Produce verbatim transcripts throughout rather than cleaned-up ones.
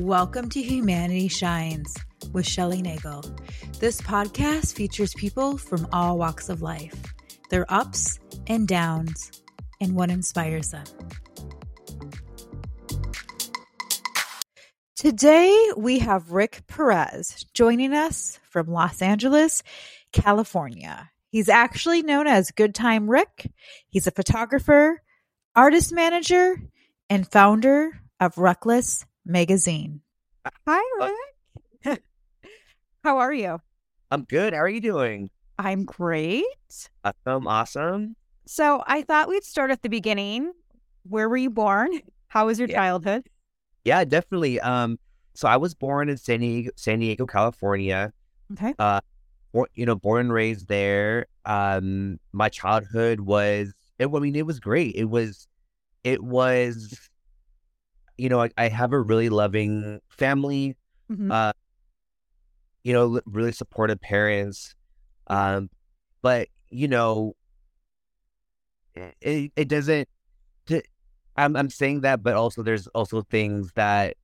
Welcome to Humanity Shines with Shelly Nagell. This podcast features people from all walks of life, their ups and downs, and what inspires them. Today, we have Rick Perez joining us from Los Angeles, California. He's actually known as Good Time Rick. He's a photographer, artist manager, and founder of Reckless Magazine. Hi, Rick. How are you? I'm good. How are you doing? I'm great. Awesome. Awesome. So I thought we'd start at the beginning. Where were you born? How was your yeah. childhood? Yeah, definitely. Um, so I was born in San Diego, San Diego, California. Okay. Uh, or, you know, born and raised there. Um, my childhood was, it, I mean, it was great. It was, it was. You know, I, I have a really loving family, mm-hmm. uh, you know, really supportive parents. Um, but, you know, it, it doesn't, t- I'm I'm saying that, but also there's also things that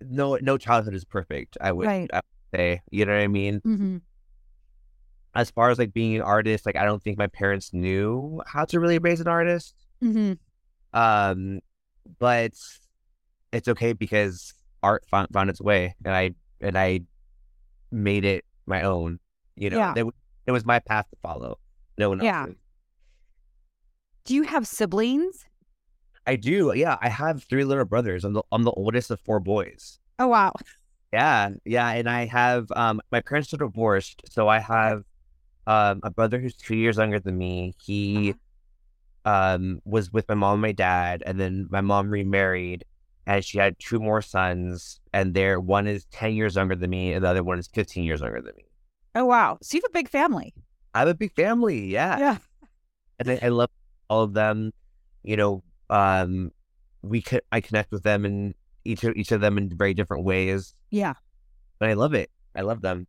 no no childhood is perfect, I would, right. I would say. You know what I mean? Mm-hmm. As far as like being an artist, like I don't think my parents knew how to really raise an artist. Mm-hmm. Um, but... It's okay because art found, found its way, and I and I made it my own. You know, yeah. it, it was my path to follow. No one yeah. else. Did. Do you have siblings? I do. Yeah, I have three little brothers. I'm the I'm the oldest of four boys. Oh wow. Yeah, yeah, and I have um my parents are divorced, so I have um a brother who's two years younger than me. He uh-huh. um was with my mom and my dad, and then my mom remarried. And she had two more sons, and their one is ten years younger than me, and the other one is fifteen years younger than me. Oh wow! So you have a big family. I have a big family, yeah. Yeah. And I, I love all of them. You know, um, we could I connect with them and each of, each of them in very different ways. Yeah. But I love it. I love them.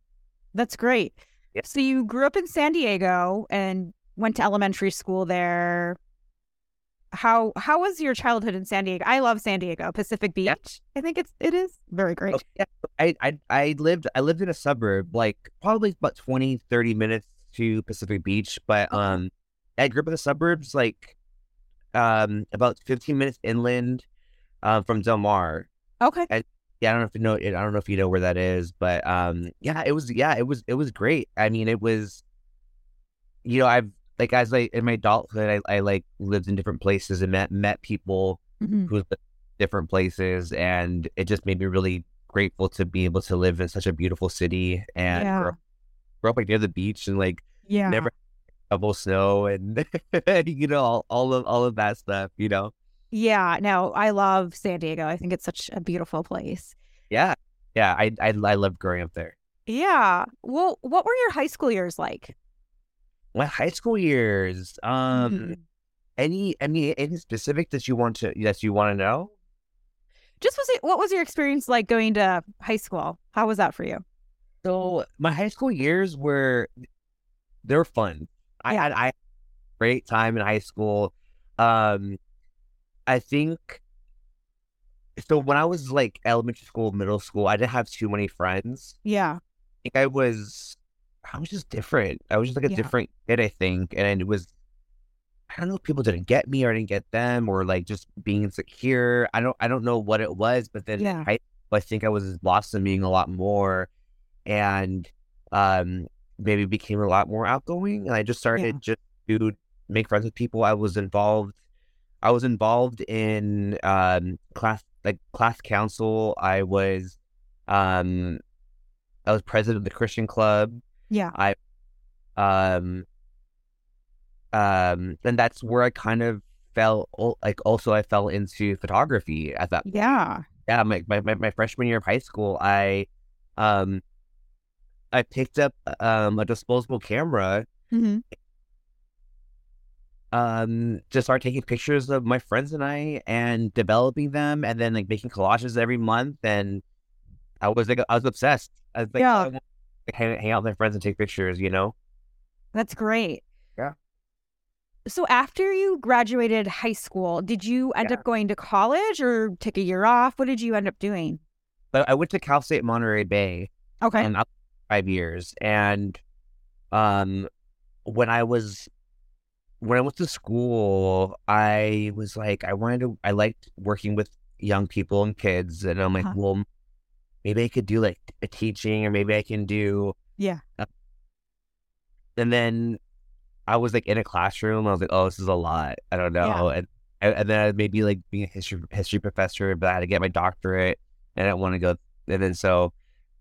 That's great. Yeah. So you grew up in San Diego and went to elementary school there. How how was your childhood in San Diego? I love San Diego, Pacific Beach. Yep. I think it's it is very great. Oh, yeah. I, I I lived I lived in a suburb, like probably about twenty, thirty minutes to Pacific Beach, but um I grew up in the suburbs, like um about fifteen minutes inland um uh, from Del Mar. Okay. And, yeah, I don't know if you know I don't know if you know where that is, but um yeah, it was yeah, it was it was great. I mean, it was you know, I've Like as I in my adulthood, I, I like lived in different places and met met people mm-hmm. who lived in different places, and it just made me really grateful to be able to live in such a beautiful city and yeah. grow, grow up like near the beach and like yeah. never double snow and you know all, all of all of that stuff, you know. Yeah, no, I love San Diego. I think it's such a beautiful place. Yeah, yeah, I I, I love growing up there. Yeah. Well, what were your high school years like? My high school years. Um, mm-hmm. any any any specific that you want to that you want to know? Just was it, what was your experience like going to high school? How was that for you? So my high school years were they were fun. Yeah. I had I had a great time in high school. Um, I think so. When I was like elementary school, middle school, I didn't have too many friends. Yeah, I think I was. I was just different. I was just like a yeah. different kid, I think. And it was, I don't know if people didn't get me or I didn't get them or like just being insecure. I don't, I don't know what it was, but then yeah. I, I think I was blossoming a lot more and um, maybe became a lot more outgoing. And I just started yeah. just to make friends with people. I was involved. I was involved in um, class, like class council. I was, um, I was president of the Christian club. Yeah. I, um, um, and that's where I kind of fell, like, also I fell into photography at that point. Yeah. Yeah. My, my, my freshman year of high school, I, um, I picked up, um, a disposable camera, mm-hmm. um, to start taking pictures of my friends and I and developing them and then like making collages every month. And I was like, I was obsessed. I was like, yeah. I hang out with my friends and take pictures, you know? That's great. Yeah. So after you graduated high school, did you end yeah. up going to college or take a year off? What did you end up doing? But I went to Cal State Monterey Bay. Okay. And up five years. And um, when I was, when I went to school, I was like, I wanted to, I liked working with young people and kids. And I'm like, huh. well, maybe I could do like a teaching or maybe I can do. Yeah. Uh, and then I was like in a classroom. I was like, oh, this is a lot. I don't know. Yeah. And and then maybe like being a history history professor, but I had to get my doctorate. And I want to go, and then so,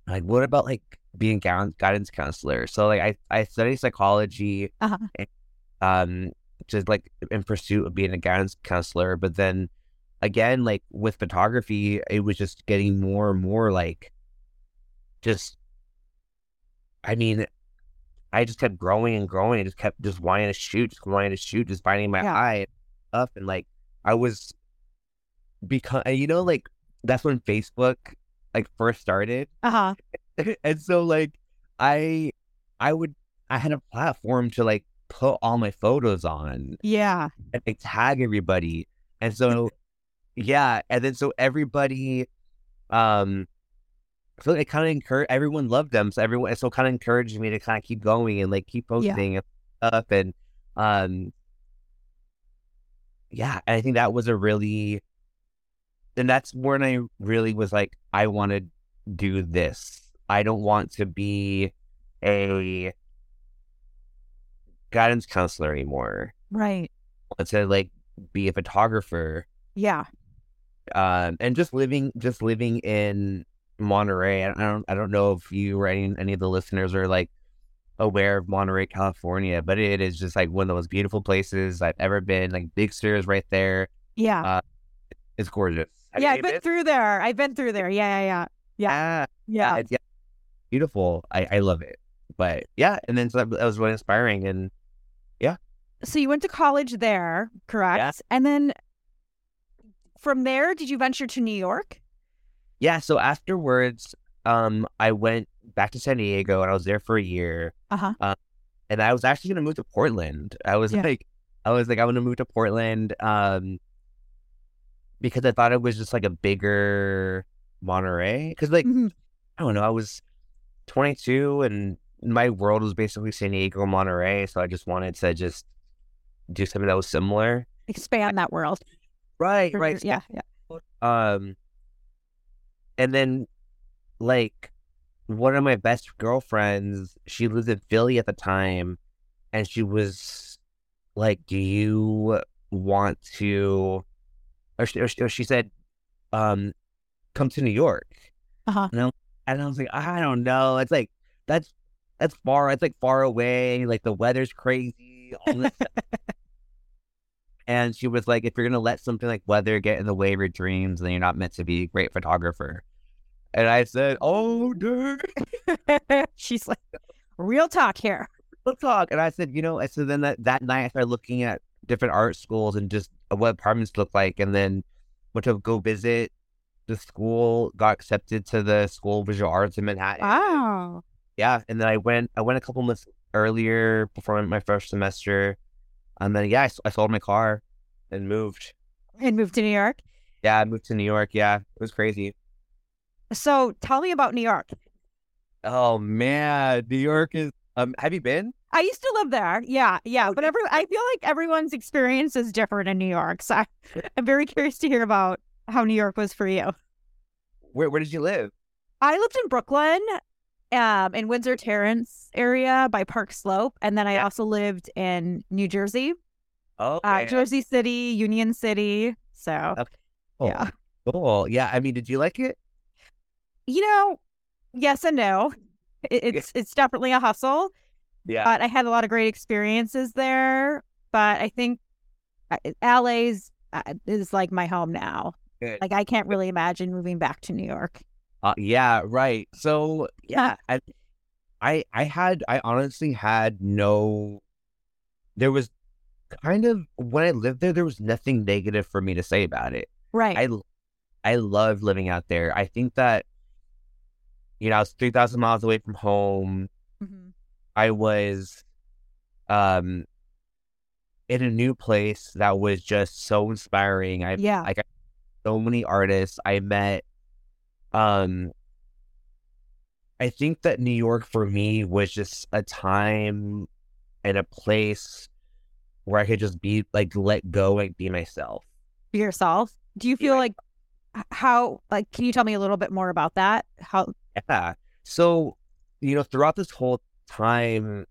like, what about like being guidance counselor? So like, I I studied psychology, uh-huh. and, um, just like in pursuit of being a guidance counselor. But then, again, like with photography, it was just getting more and more like, just, I mean, I just kept growing and growing. I just kept just wanting to shoot, just wanting to shoot, just finding my yeah. eye up, and like I was, because you know like. That's when Facebook like first started. Uh-huh. And so like I I would I had a platform to like put all my photos on. Yeah. And like, tag everybody. And so yeah. And then so everybody um I feel like it kinda encouraged everyone loved them. So everyone so kinda encouraged me to kinda keep going and like keep posting yeah. and stuff and um yeah, and I think that was a really And that's when I really was like, I want to do this. I don't want to be a guidance counselor anymore. Right. I want to like be a photographer. Yeah. Um, and just living, just living in Monterey. I don't, I don't know if you or any, any of the listeners are like aware of Monterey, California, but it is just like one of the most beautiful places I've ever been. Like Big Sur is right there. Yeah. Uh, it's gorgeous. I yeah, I've been it. through there. I've been through there. Yeah, yeah, yeah, yeah, yeah. yeah. Beautiful. I, I love it. But yeah, and then so that was really inspiring. And yeah. So you went to college there, correct? Yeah. And then from there, did you venture to New York? Yeah. So afterwards, um, I went back to San Diego, and I was there for a year. Uh huh. Um, and I was actually going to move to Portland. I was yeah. like, I was like, I want to move to Portland. Um. Because I thought it was just like a bigger Monterey. Because like, mm-hmm. I don't know, I was twenty-two and my world was basically San Diego, Monterey. So I just wanted to just do something that was similar. Expand that world. Right, right. Yeah, yeah. Um, and then like one of my best girlfriends, she lived in Philly at the time. And she was like, do you want to... Or she, or she, or she said, um, come to New York. Uh-huh. And, I, and I was like, I don't know. It's like, that's that's far. It's like far away. Like the weather's crazy. All this stuff. And she was like, if you're going to let something like weather get in the way of your dreams, then you're not meant to be a great photographer. And I said, oh, dude. She's like, real talk here. Real talk. And I said, you know, and so then that, that night I started looking at different art schools and just what apartments look like, and then went to go visit the school, got accepted to the School of Visual Arts in Manhattan. Wow. Yeah. And then I went I went a couple months earlier before my first semester, and then yeah I, I sold my car and moved and moved to New York. Yeah I moved to New York. Yeah, it was crazy. So tell me about New York. Oh man, New York is um have you been? I used to live there. Yeah, yeah. But every, I feel like everyone's experience is different in New York. So I, I'm very curious to hear about how New York was for you. Where Where did you live? I lived in Brooklyn, um, in Windsor Terrace area by Park Slope. And then I also lived in New Jersey. Oh, okay. uh, Jersey City, Union City. So, okay. Cool. Yeah. Cool. Yeah. I mean, did you like it? You know, yes and no. It, it's It's definitely a hustle. Yeah. But I had a lot of great experiences there. But I think L A's uh, is like my home now. Good. Like I can't really imagine moving back to New York. Uh, yeah, right. So yeah, I, I I had I honestly had no. There was kind of when I lived there, there was nothing negative for me to say about it. Right. I I love living out there. I think that you know I was three thousand miles away from home. Mm-hmm. I was, um, in a new place that was just so inspiring. I yeah. like I, so many artists I met. Um, I think that New York for me was just a time and a place where I could just be like, let go and be myself. Be yourself. Do you feel yeah. like how, like, can you tell me a little bit more about that? How? Yeah. So, you know, throughout this whole time,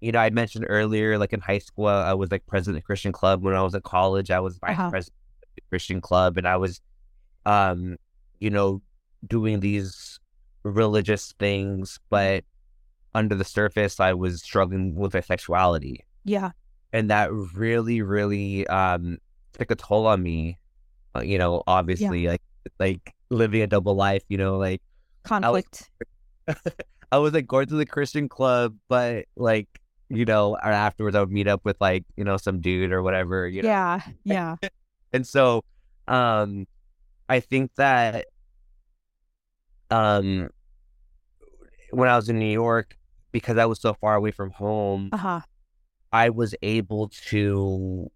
you know, I mentioned earlier, like in high school, I was like president of Christian Club. When I was at college, I was vice uh-huh. president of the Christian Club. And I was, um, you know, doing these religious things. But under the surface, I was struggling with my sexuality. Yeah. And that really, really um, took a toll on me. Uh, you know, obviously, yeah. like like living a double life, you know, like. Conflict. I was, I was like going to the Christian Club, but like, you know, afterwards I would meet up with like, you know, some dude or whatever, you know? Yeah, yeah. And so um, I think that um, when I was in New York, because I was so far away from home, uh-huh. I was able to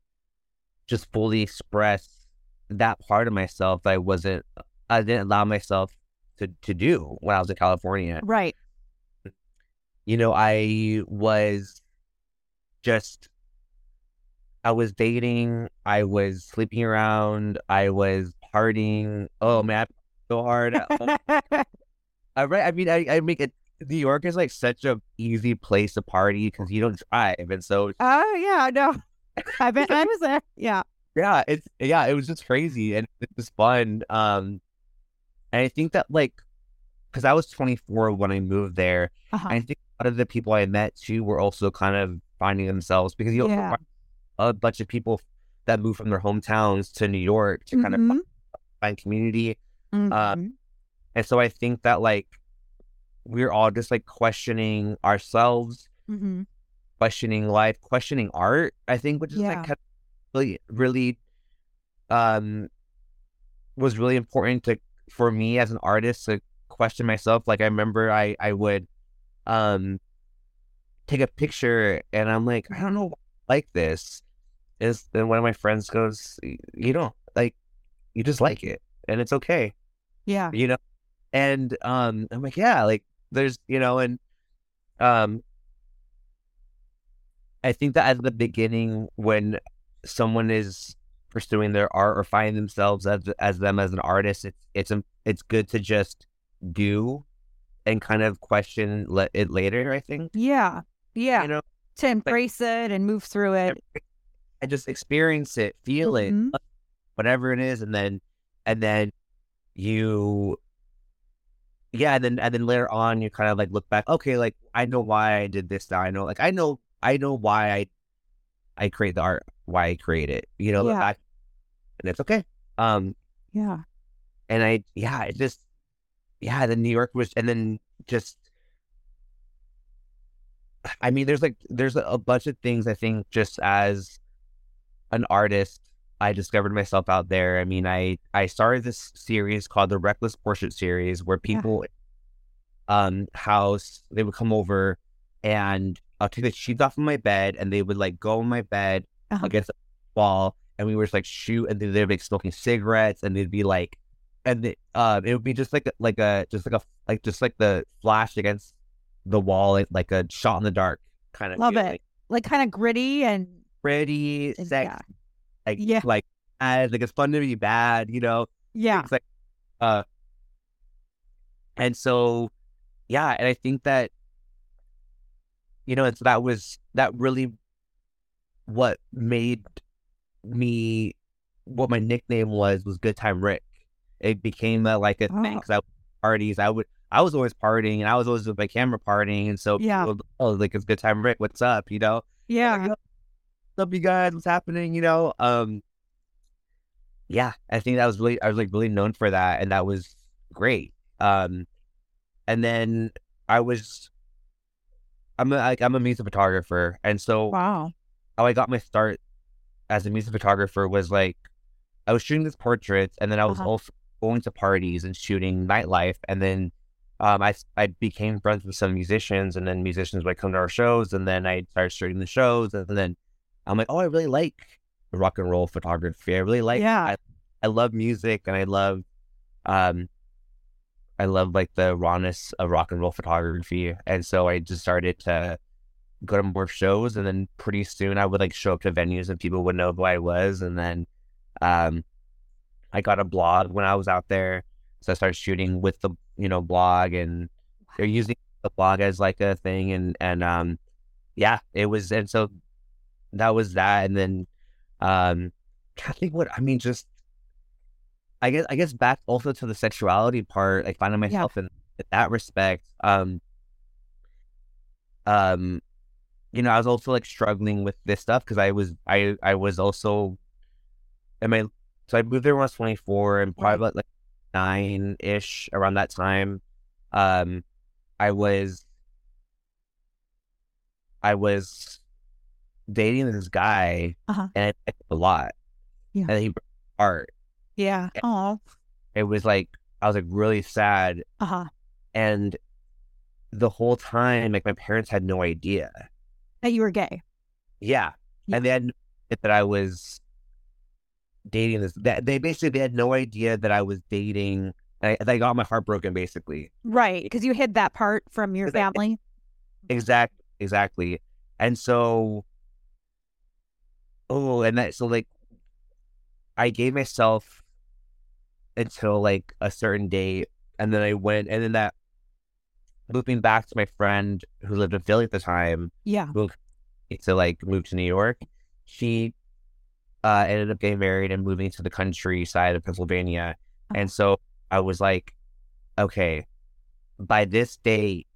just fully express that part of myself that I wasn't, I didn't allow myself to, to do when I was in California. Right. You know, I was just, I was dating, I was sleeping around, I was partying. Oh man, I so hard. I, I mean, I, I make it, New York is like such an easy place to party because you don't drive. And so. Oh yeah, no. I bet I was there. Yeah. Yeah. It's, yeah, it was just crazy and it was fun. Um, and I think that like, because I was twenty-four when I moved there. Uh-huh. I think a lot of the people I met, too, were also kind of finding themselves. Because you yeah. a bunch of people that moved from their hometowns to New York to mm-hmm. kind of find, find community. Mm-hmm. Um, and so I think that, like, we're all just, like, questioning ourselves, mm-hmm. questioning life, questioning art, I think, which is, yeah. like, really, really um, was really important to for me as an artist to question myself. Like I remember I, I would um take a picture and I'm like, I don't know why I like this. Is then one of my friends goes, you don't like, you just like it and it's okay. Yeah. You know? And um I'm like, yeah, like there's, you know, and um I think that at the beginning when someone is pursuing their art or finding themselves as as them as an artist, it's it's it's good to just do and kind of question le- it later, I think. Yeah. Yeah. You know, to embrace like, it and move through it. I just experience it, feel mm-hmm. it, whatever it is. And then, and then you, yeah. And then, and then later on, you kind of like look back, okay, like I know why I did this now. I know, like, I know, I know why I, I create the art, why I create it, you know, yeah. I, and it's okay. Um, yeah. And I, yeah, it just, yeah, then New York was, and then just, I mean, there's like, there's a, a bunch of things I think just as an artist, I discovered myself out there. I mean, I, I started this series called the Reckless Portrait series where people yeah. um, house, they would come over and I'll take the sheets off of my bed and they would like go on my bed uh-huh. against the wall and we were just like shoot and they'd be like, smoking cigarettes and they'd be like, and it, uh, it would be just like like a just like a like just like the flash against the wall, like, like a shot in the dark kind of. Love feeling. It, like kind of gritty and pretty, sexy, yeah. like yeah. like as like it's fun to be bad, you know. Yeah. Like, uh, and so, yeah, and I think that you know it's that was that really what made me what my nickname was was Good Time Rick. It became a, like a oh. thing because I parties. I would, I was always partying, and I was always with my camera partying, and so yeah, people, oh, like it's Good Time Rick. What's up? You know, yeah. Like, what's up, you guys? What's happening? You know, um, yeah. I think that was really, I was like really known for that, and that was great. Um, and then I was, I'm a, like I'm a music photographer, and so wow, how I got my start as a music photographer was like I was shooting these portraits, and then I was uh-huh. also going to parties and shooting nightlife, and then um, I I became friends with some musicians, and then musicians would come to our shows, and then I started shooting the shows, and then I'm like, oh, I really like rock and roll photography. I really like, yeah. I, I love music, and I love, um, I love like the rawness of rock and roll photography. And so I just started to go to more shows, and then pretty soon I would like show up to venues and people would know who I was. And then, um, I got a blog when I was out there. So I started shooting with the, you know, blog, and they're using the blog as like a thing. And, and, um, yeah, it was, and so that was that. And then, um, I think what, I mean, just, I guess, I guess back also to the sexuality part, like finding myself yeah. in, in that respect, um, um, you know, I was also like struggling with this stuff. Cause I was, I, I was also, and my, so I moved there when I was twenty-four, and probably about like nine ish around that time. Um, I was, I was dating this guy uh-huh. and I liked him a lot. Yeah. And he broke my heart. Yeah. Oh. It was like, I was like really sad. Uh-huh. And the whole time, like my parents had no idea that you were gay. Yeah. yeah. And they had no idea that I was dating this. That they basically they had no idea that I was dating. I, I got my heart broken basically. Right. Because you hid that part from your family. I, exact, exactly. And so, oh, and that, so like, I gave myself until like a certain date, and then I went, and then that moving back to my friend who lived in Philly at the time, yeah, moved to like move to New York. She uh, ended up getting married and moving to the countryside of Pennsylvania, okay. and so I was like, okay, by this date,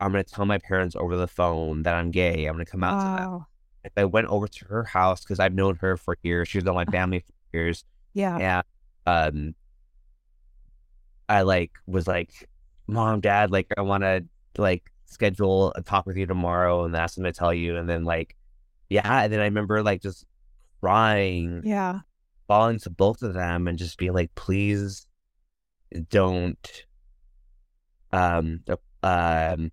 I'm gonna tell my parents over the phone that I'm gay. I'm gonna come out wow. to them. And I went over to her house because I've known her for years. She's known my family for years. Yeah, yeah. Um, I like was like, Mom, Dad, like I want to like schedule a talk with you tomorrow, and that's what I'm gonna tell you. And then like, yeah. And then I remember like just crying, yeah, falling to both of them, and just being like, please don't, um, um,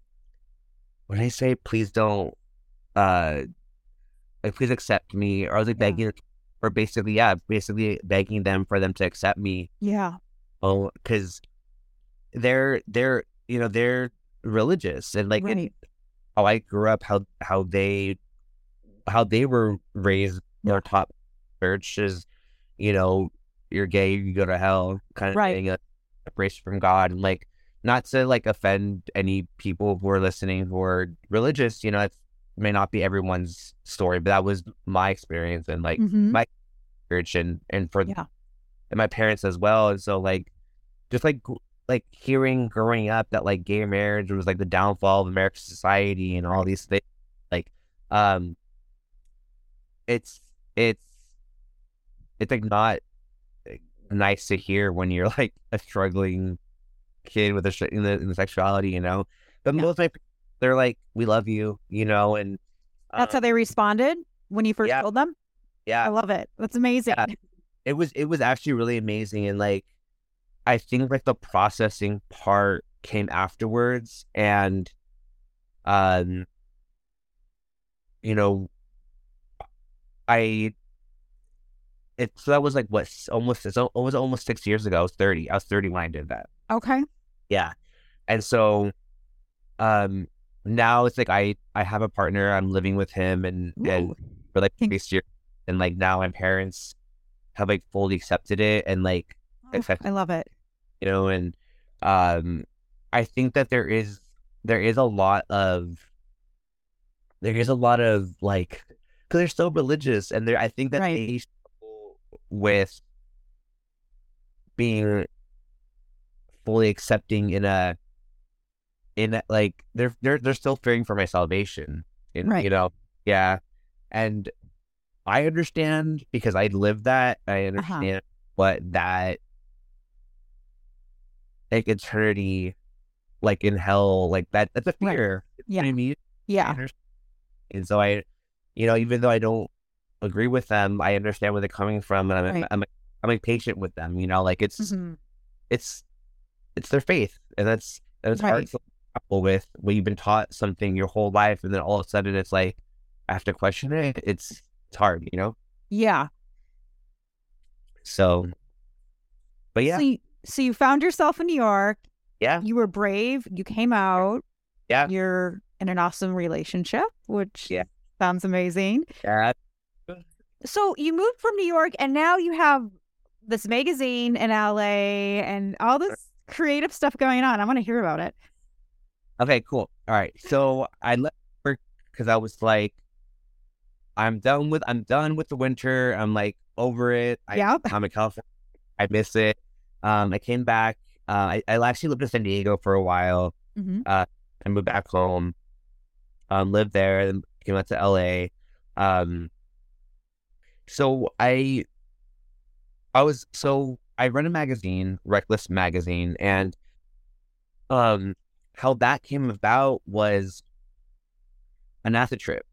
what did I say? Please don't, uh, like please accept me. Or I was like yeah. begging, or basically, yeah, basically begging them for them to accept me. Yeah. Oh, because they're they're you know they're religious, and like right. and how I grew up, how how they how they were raised, yeah. their top church is, you know, you're gay, you go to hell, kind of right. thing, a separation from God, and like not to like offend any people who are listening who are religious, you know, it may not be everyone's story, but that was my experience, and like mm-hmm. my church, and and for yeah. and my parents as well. And so like just like like hearing growing up that like gay marriage was like the downfall of American society and all these things, like um it's it's it's like not nice to hear when you're like a struggling kid with a in the, in the sexuality, you know. But yeah. most of my they're like, we love you, you know. And um, that's how they responded when you first yeah. told them. Yeah, I love it. That's amazing. Yeah. It was it was actually really amazing, and like I think like the processing part came afterwards, and um you know I it so that was like what almost it's it was almost six years ago. I was thirty. I was thirty when I did that. Okay. Yeah, and so um now it's like I I have a partner. I'm living with him, and Ooh. and for like six years, and like now my parents have like fully accepted it, and like oh, accepted, I love it, you know. And um I think that there is there is a lot of there is a lot of like because they're so religious, and they're I think that right. they struggle with being fully accepting in a in a, like they're they're they're still fearing for my salvation, in, right. you know. Yeah, and I understand because I lived that. I understand uh-huh. what that like eternity, like in hell, like that. That's a fear. Right. Yeah. You know what I mean? Yeah. I and so I, you know, even though I don't agree with them, I understand where they're coming from, and I'm right. I'm, I'm I'm like patient with them. You know, like it's mm-hmm. it's it's their faith, and that's and it's right. hard to grapple with when you've been taught something your whole life, and then all of a sudden it's like I have to question it. It's it's hard, you know? Yeah. So, but yeah. So you, so you found yourself in New York. Yeah. You were brave. You came out. Yeah. You're in an awesome relationship, which yeah. sounds amazing. Yeah. So you moved from New York and now you have this magazine in L A and all this creative stuff going on. I want to hear about it. Okay, cool. All right. So I left work because I was like, I'm done with, I'm done with the winter. I'm like over it. I, yep. I'm in California. I miss it. Um, I came back. Uh, I, I actually lived in San Diego for a while. Mm-hmm. Uh, I moved back home, um, lived there, and came out to L A. Um, so I, I was, so I run a magazine, Reckless Magazine, and, um, how that came about was an acid trip.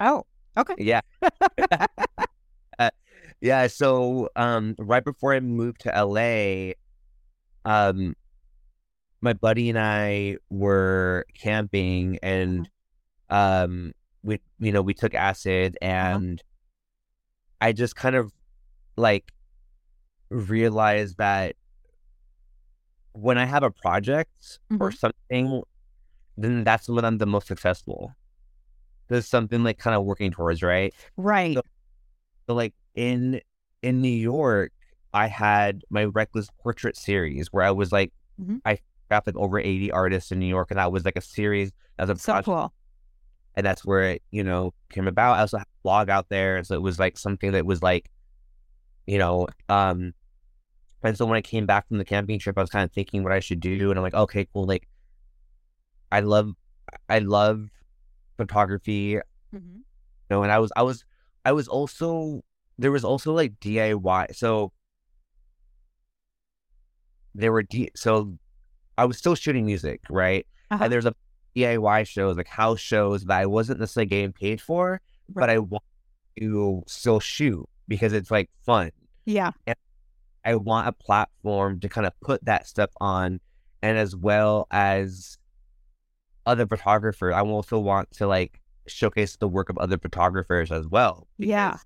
Oh, okay. Yeah. uh, yeah. So, um, right before I moved to L A, um, my buddy and I were camping and, um, we, you know, we took acid and I just kind of like realized that when I have a project mm-hmm. or something, then that's when I'm the most successful. There's something like kind of working towards, right? Right. So, so like in, in New York, I had my Reckless Portrait series where I was like, mm-hmm. I graphic over eighty artists in New York, and that was like a series as a so project. Cool. And that's where it, you know, came about. I also had a blog out there, and so it was like something that was like, you know, um, and so when I came back from the camping trip, I was kind of thinking what I should do, and I'm like, okay, cool. Like, I love, I love photography, mm-hmm. you know. And I was, I was, I was also there was also like D I Y. So there were D. So I was still shooting music, right? Uh-huh. And there's a D I Y shows, like house shows that I wasn't necessarily getting paid for, right. but I want to still shoot because it's like fun. Yeah. And I want a platform to kind of put that stuff on, and as well as other photographers, I also want to like showcase the work of other photographers as well. Yeah.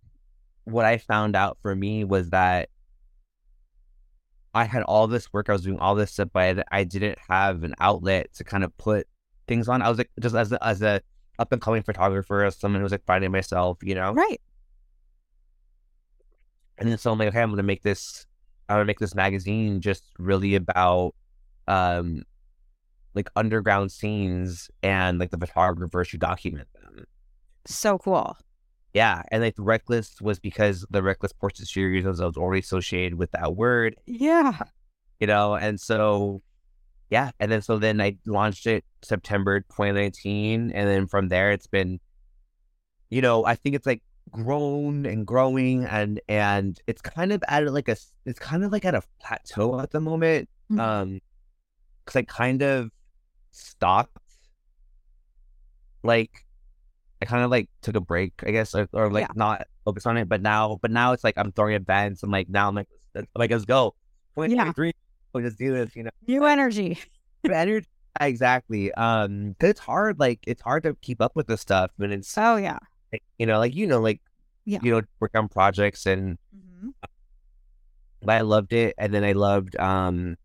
What I found out for me was that I had all this work, I was doing all this stuff, but I didn't have an outlet to kind of put things on. I was like, just as a, as a up and coming photographer, as someone who was like finding myself, you know? Right. And then so I'm like, okay, I'm going to make this I'm gonna make this magazine just really about um, like underground scenes and like the photographers who document them. So cool. Yeah, and like Reckless was because the Reckless Portrait series was, I was already associated with that word. Yeah, you know, and so yeah, and then so then I launched it September twenty nineteen, and then from there it's been, you know, I think it's like grown and growing, and and it's kind of at like a it's kind of like at a plateau at the moment, mm-hmm. um because I kind of stopped, like I kind of like took a break, I guess, or, or like yeah. not focus on it, but now but now it's like I'm throwing events and like now I'm like like let's go twenty twenty-three, yeah. let's do this, you know, new energy. energy exactly um because it's hard like it's hard to keep up with this stuff, and it's oh yeah Like, you know, like, you know, like, yeah. you know, work on projects, and mm-hmm. but I loved it. And then I loved, um,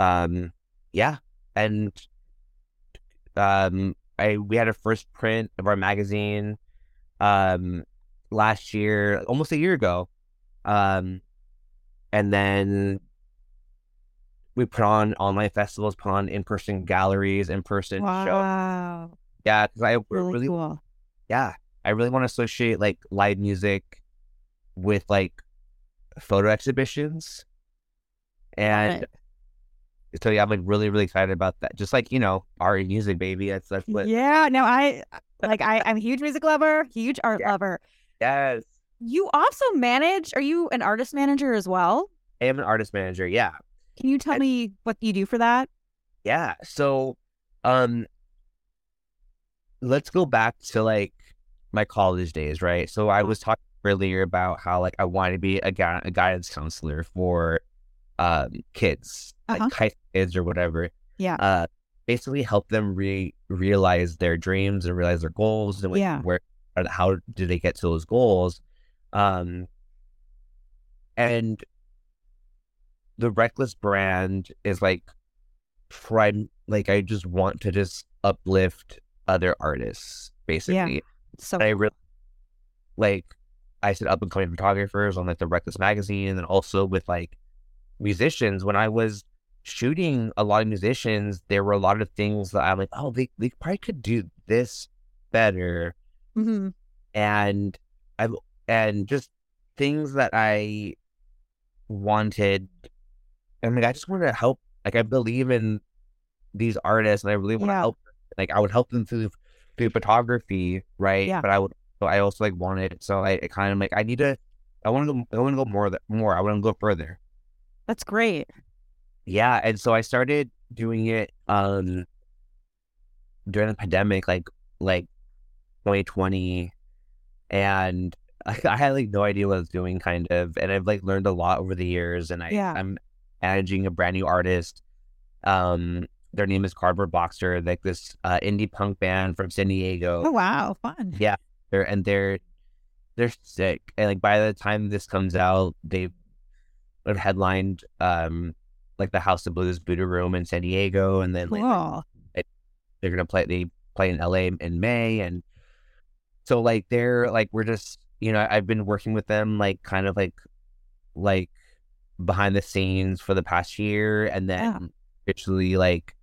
um, yeah. And, um, I, we had a first print of our magazine, um, last year, almost a year ago. Um, and then we put on online festivals, put on in-person galleries, in-person wow. shows. Yeah. Cause I really, really cool. Yeah, I really want to associate like live music with like photo exhibitions, and right. so yeah, I'm like really, really excited about that. Just like, you know, art and music, baby. That's that's what. Yeah, no, I like I I'm a huge music lover, huge art yeah. lover. Yes. You also manage. Are you an artist manager as well? I am an artist manager. Yeah. Can you tell I, me what you do for that? Yeah. So, um. let's go back to like my college days, right? So I was talking earlier about how like I wanted to be a, gu- a guidance counselor for um, kids, uh-huh. like high school kids or whatever. Yeah. Uh, basically help them re- realize their dreams and realize their goals and like, yeah. where and how do they get to those goals? Um, and the Reckless brand is like, prime, like I just want to just uplift other artists, basically. Yeah. So and I really like, I said up and coming photographers on like the Reckless magazine, and then also with like musicians. When I was shooting a lot of musicians, there were a lot of things that I'm like, oh, they, they probably could do this better. Mm-hmm. And I and just things that I wanted. I mean, I just wanted to help. Like, I believe in these artists, and I really want to yeah. help. Like, I would help them through through photography, right? Yeah. But I would. So I also like wanted, so I, I kind of like, I need to, I want to go, I want to go more, more, I want to go further. That's great. Yeah. And so I started doing it, um, during the pandemic, like, like twenty twenty. And I, I had like no idea what I was doing, kind of. And I've like learned a lot over the years, and I, yeah. I'm managing a brand new artist. Um, their name is Cardboard Boxer, like this, uh, indie punk band from San Diego. Oh, wow. Fun. Yeah. And they're they're sick, and like by the time this comes out, they have headlined um like the House of Blues Buddha Room in San Diego, and then cool. like, they're gonna play they play in L A in May, and so like they're like we're just you know I've been working with them like kind of like like behind the scenes for the past year, and then yeah. officially like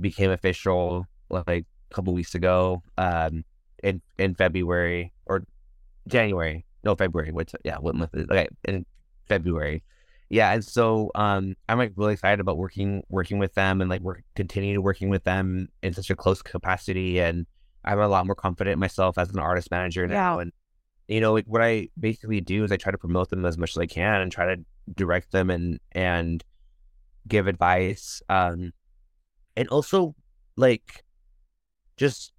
became official like a couple weeks ago. Um, In, in February or January, no February. What's yeah, what month? Is, okay, in February, yeah. And so um, I'm like really excited about working working with them, and like we're continuing working with them in such a close capacity. And I'm a lot more confident in myself as an artist manager now. Yeah. And you know, like what I basically do is I try to promote them as much as I can, and try to direct them and and give advice, um, and also like just.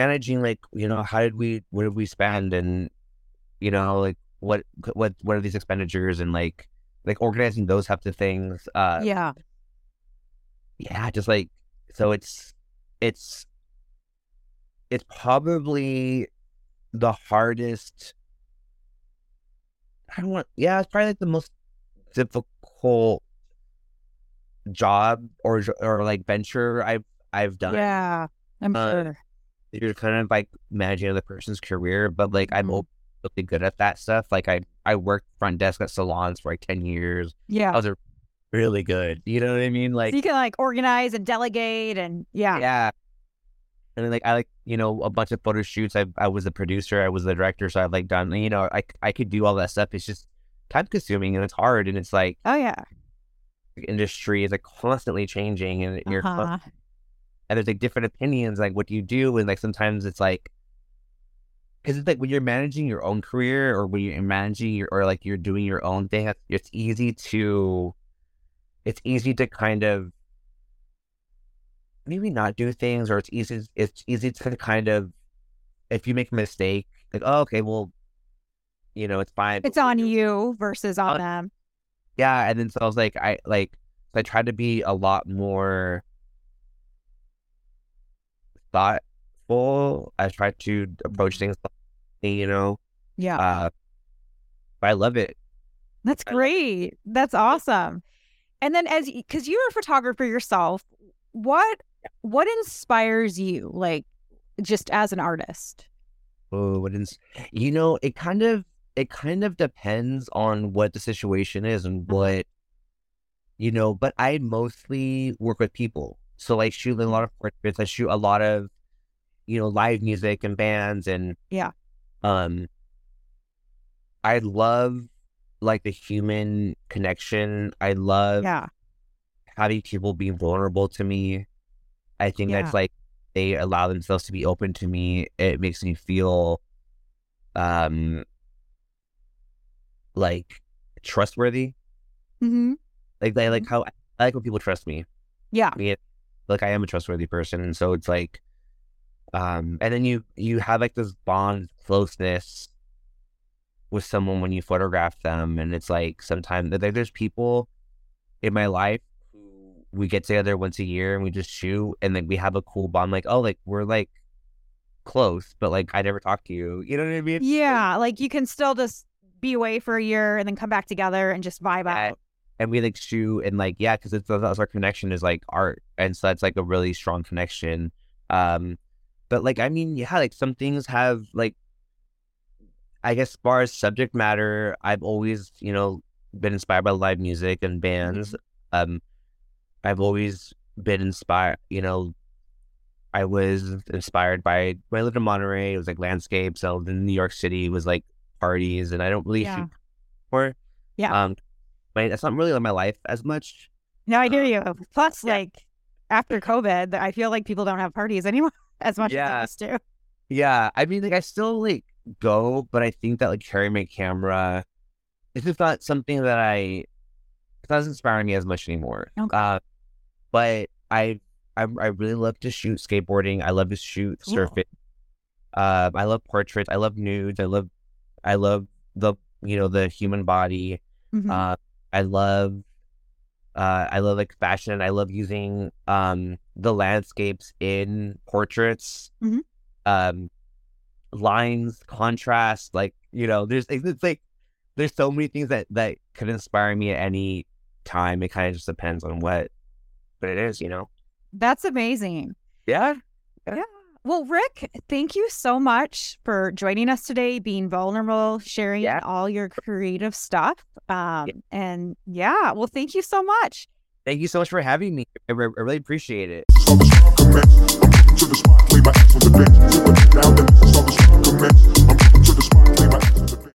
managing like you know how did we what did we spend, and you know like what what what are these expenditures, and like like organizing those types of things, uh yeah yeah just like so it's it's it's probably the hardest I don't want yeah it's probably like the most difficult job or or like venture I've I've done. yeah I'm uh, sure you're kind of like managing another person's career, but like I'm really good at that stuff. Like I, I worked front desk at salons for like ten years. Yeah. I was a, really good. You know what I mean? Like so you can like organize and delegate and yeah. Yeah. And then like, I like, you know, a bunch of photo shoots. I I was a producer. I was the director. So I've like done, you know, I, I could do all that stuff. It's just time consuming and it's hard. And it's like, oh yeah. The industry is like constantly changing, and uh-huh. you're constantly, and there's like different opinions, like what do you do? And like sometimes it's like, because it's like when you're managing your own career, or when you're managing your, or like you're doing your own thing, it's easy to, it's easy to kind of maybe not do things, or it's easy, it's easy to kind of, if you make a mistake, like, oh, okay, well, you know, it's fine. It's on you versus on them. Yeah. And then so I was like, I like, so I tried to be a lot more thoughtful. I try to approach things, you know. Yeah. Uh, but I love it. That's great. It. That's awesome. And then, as because you're a photographer yourself, what what inspires you, like just as an artist? Oh, what ins- you know, it kind of it kind of depends on what the situation is and what you know. But I mostly work with people. So, like, shooting a lot of portraits, I shoot a lot of, you know, live music and bands, and yeah, um, I love like the human connection. I love yeah. having people be vulnerable to me. I think yeah. that's like they allow themselves to be open to me. It makes me feel, um, like trustworthy. Mm-hmm. Like, I like how I like when people trust me. Yeah. I mean, like I am a trustworthy person, and so it's like, um, and then you you have like this bond, closeness with someone when you photograph them, and it's like sometimes like, there's people in my life who we get together once a year and we just shoot, and like we have a cool bond, like oh, like we're like close, but like I never talked to you. You know what I mean? Yeah, like you can still just be away for a year and then come back together and just vibe yeah. out. And we like shoot and like yeah, because it's that's our connection is like art, and so that's like a really strong connection. Um, but like I mean, yeah, like some things have like, I guess as far as subject matter, I've always you know been inspired by live music and bands. Mm-hmm. Um, I've always been inspired. You know, I was inspired by when I lived in Monterey. It was like landscapes. I lived in New York City. It was like parties, and I don't really yeah. shoot for yeah. Um, My, that's not really like my life as much. No, I hear you. Um, Plus, yeah. like, after COVID, I feel like people don't have parties anymore as much yeah. as they used to. Yeah. I mean, like, I still, like, go, but I think that, like, carrying my camera, it's just not something that I, it doesn't inspire me as much anymore. Okay. Uh, but I, I I really love to shoot skateboarding. I love to shoot cool. surfing. Uh, I love portraits. I love nudes. I love, I love the, you know, the human body. Mm-hmm. Uh, I love, uh, I love like fashion. I love using um, the landscapes in portraits, mm-hmm. um, lines, contrast. Like you know, there's it's like there's so many things that, that could inspire me at any time. It kind of just depends on what, but it is, you know. That's amazing. Yeah. Yeah. yeah. Well, Rick, thank you so much for joining us today, being vulnerable, sharing yeah. all your creative stuff. Um, yeah. And yeah, well, thank you so much. Thank you so much for having me. I, re- I really appreciate it.